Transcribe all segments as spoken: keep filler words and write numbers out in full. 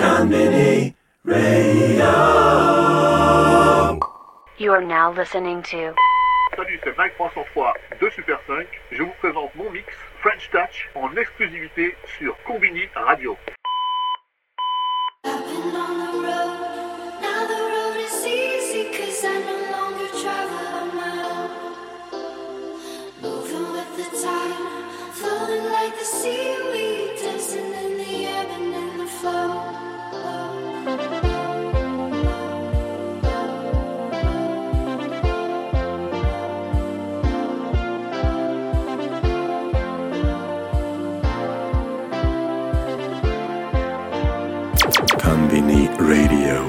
Konbini Radio. You are now listening to Salut, c'est Mike trois cent trois de Superfunk. Je vous présente mon mix French Touch en exclusivité sur Konbini Radio. Konbini Radio.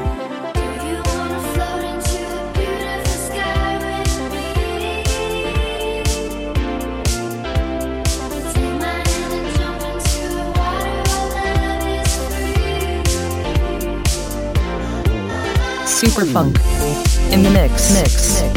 Superfunk in the mix. mix. mix.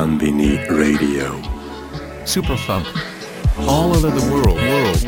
Konbini Radio. Superfunk. All over the world. world.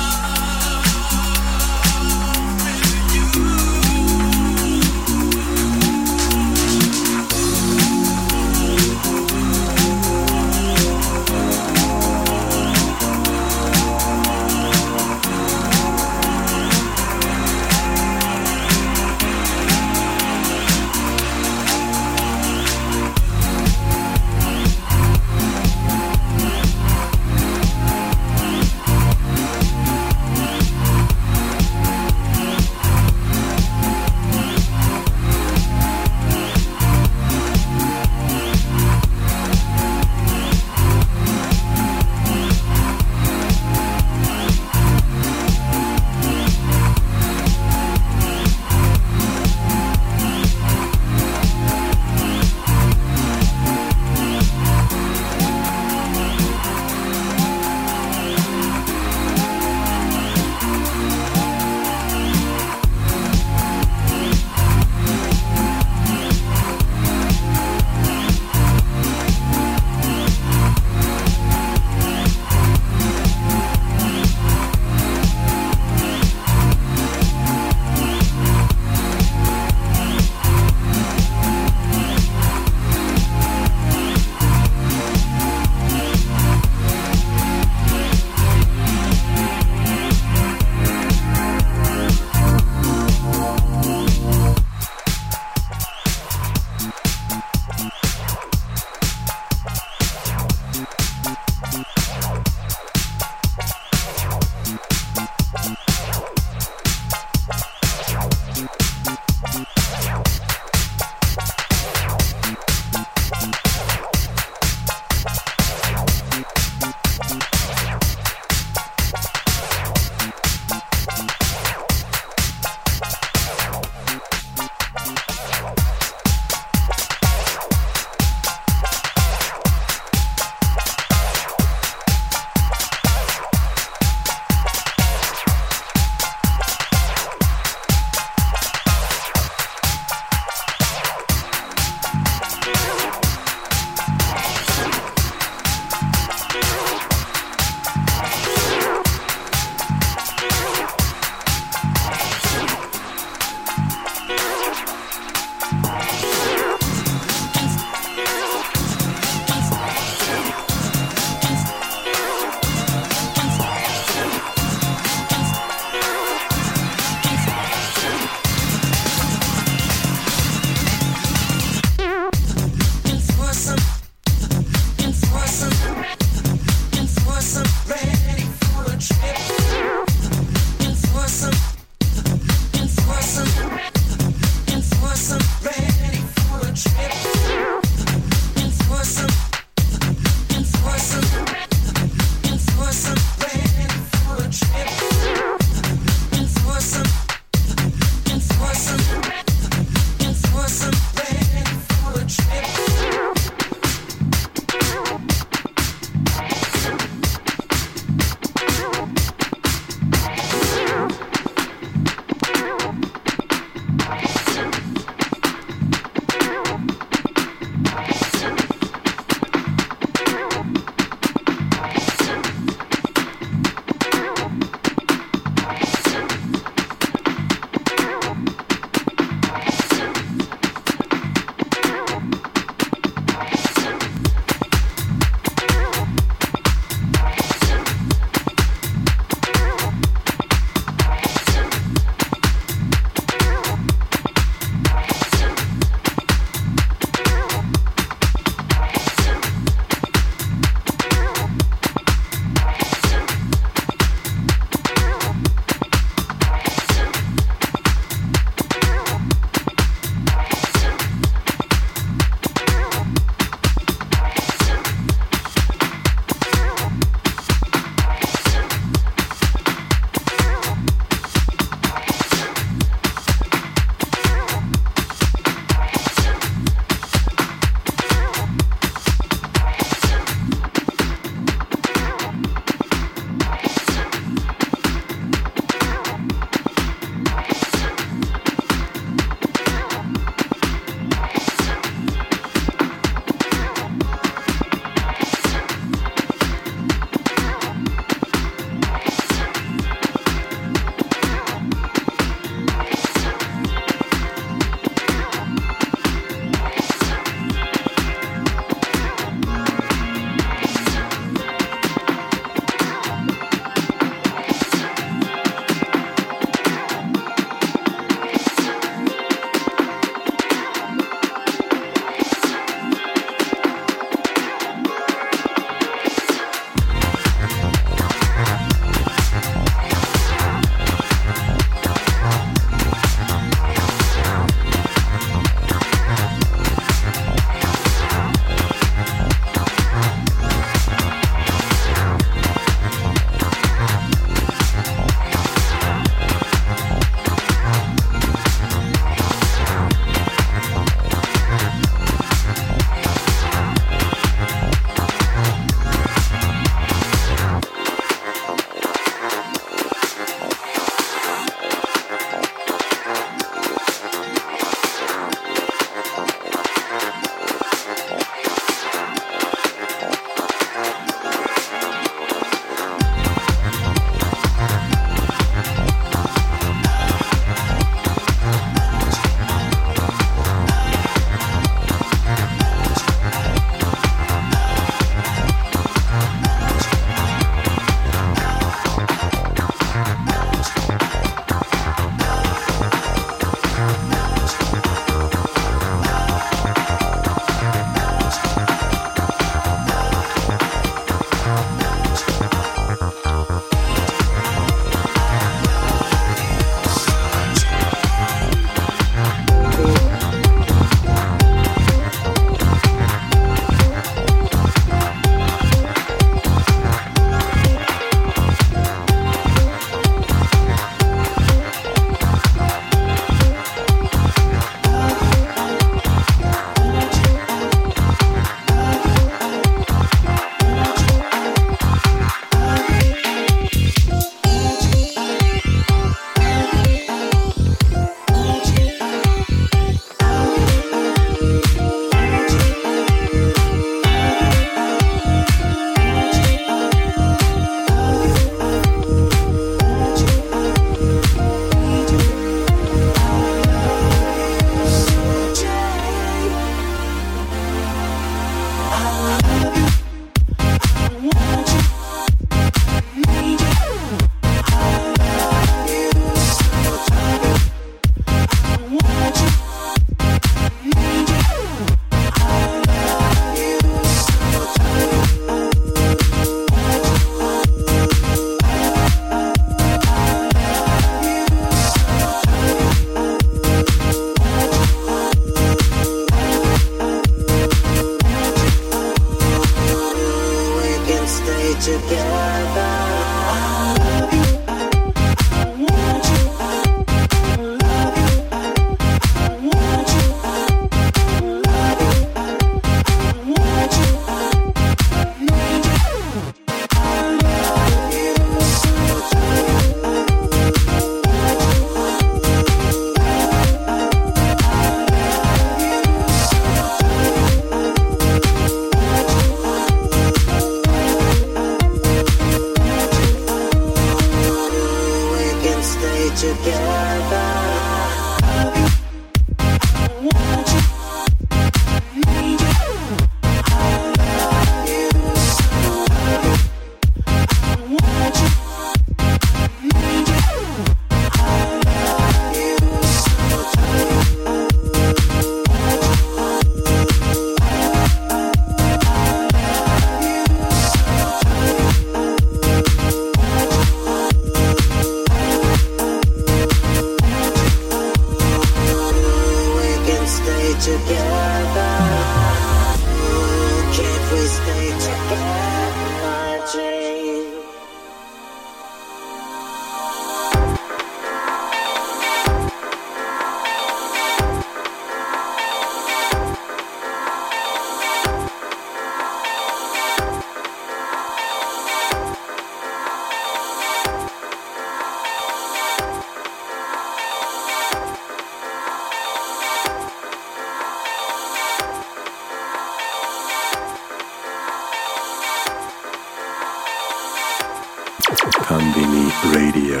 Konbini Radio.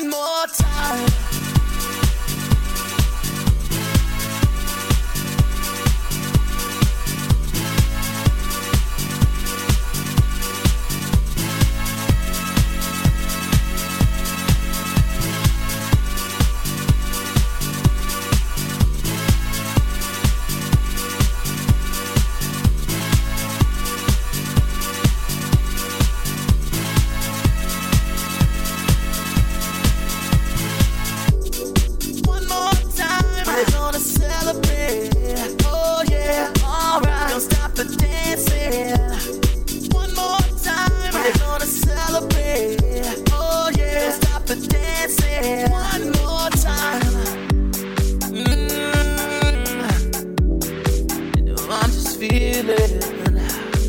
one more time.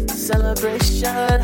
Celebration.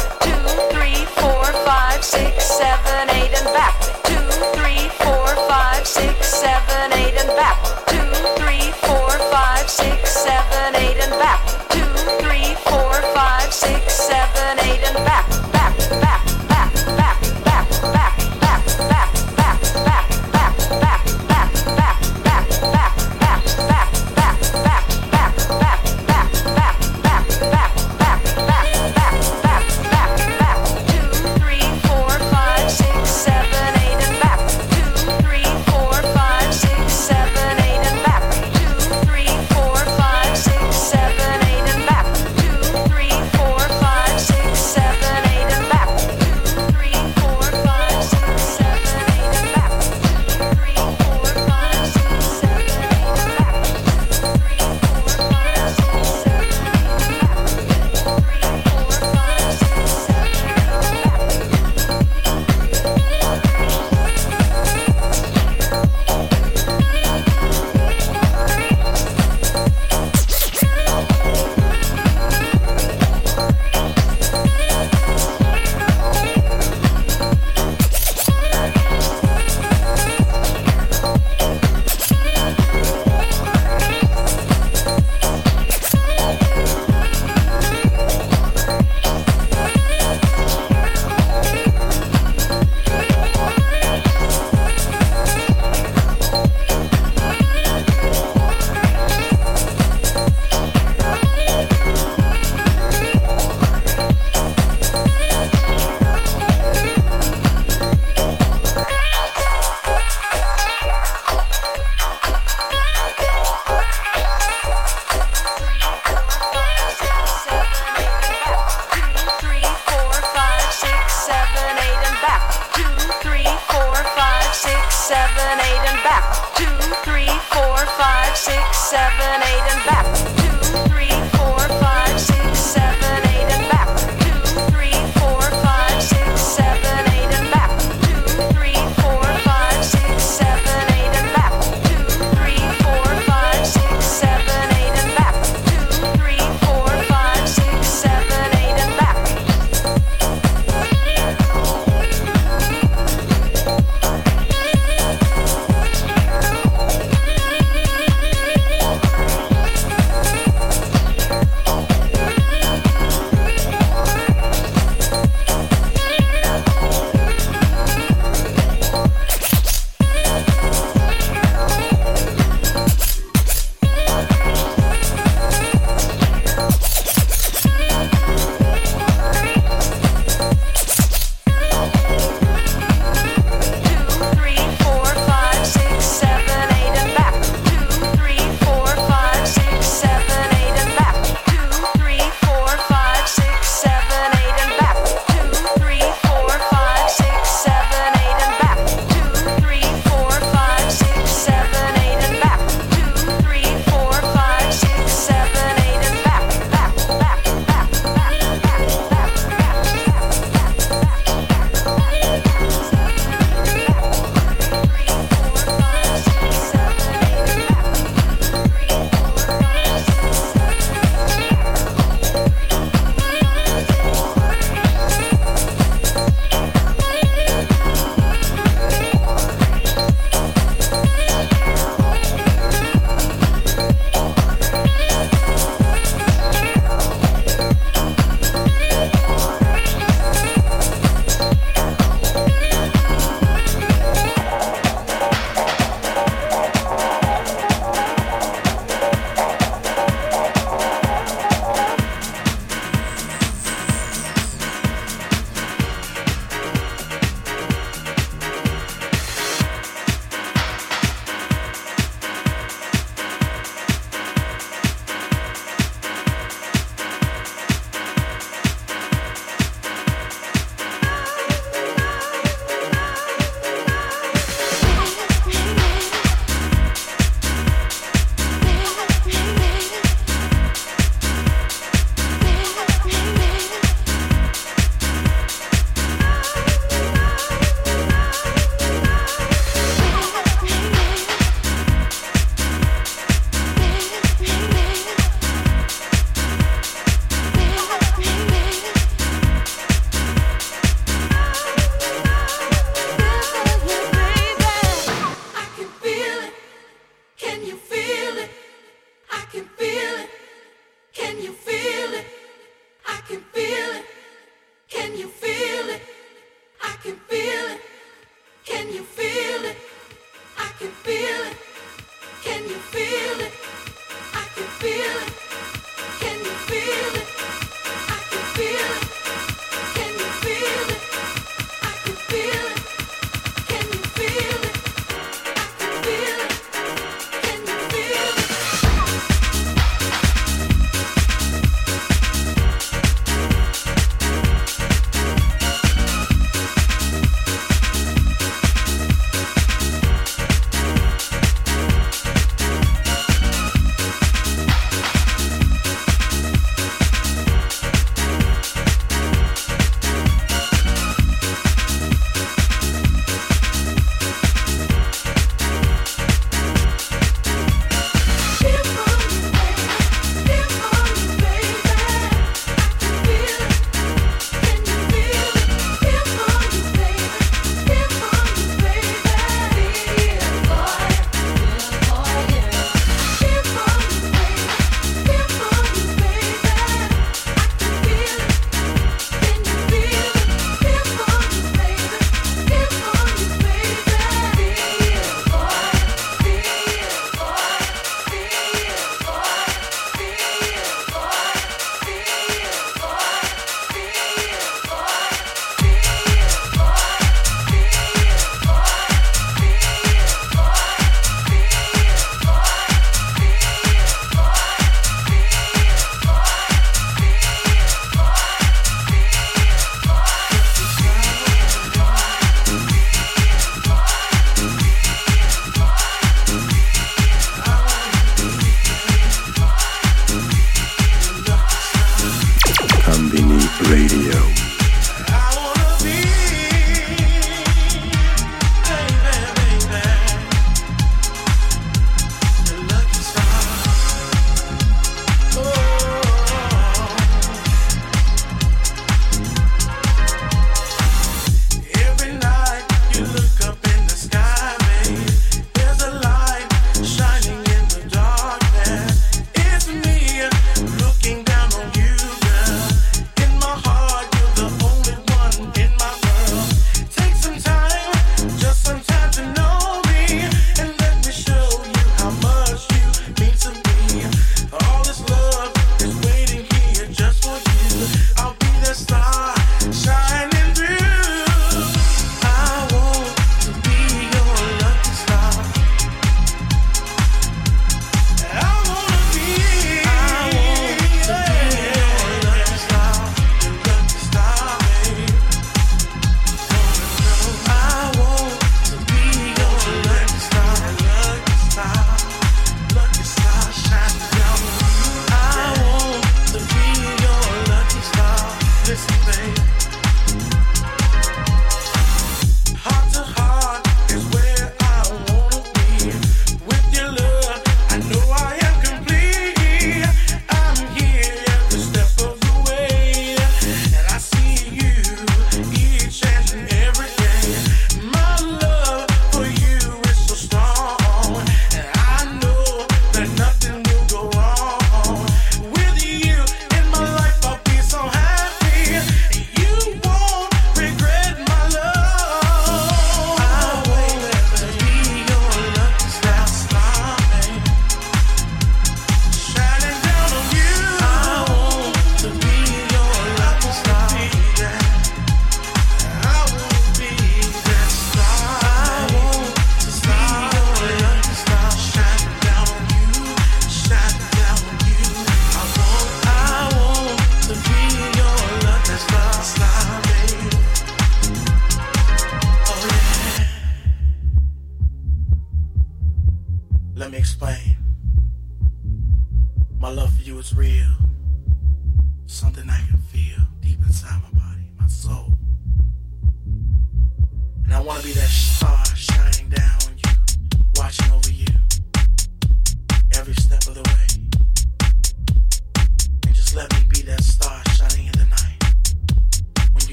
Two, three, four, five, six, seven, eight, and back. Two, three, four, five, six, seven, eight, and back. Two, three, four, five, six, seven, eight, and back. Two, three, four, five, six, seven, eight, and back. Back, back, back, back, back, back, back, back, back, back, back, back, back, back, back, back, back, back, back, back, back, back, back, back, back, back.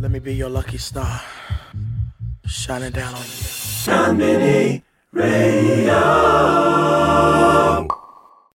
Let me be your lucky star, shining down on you. Konbini Radio.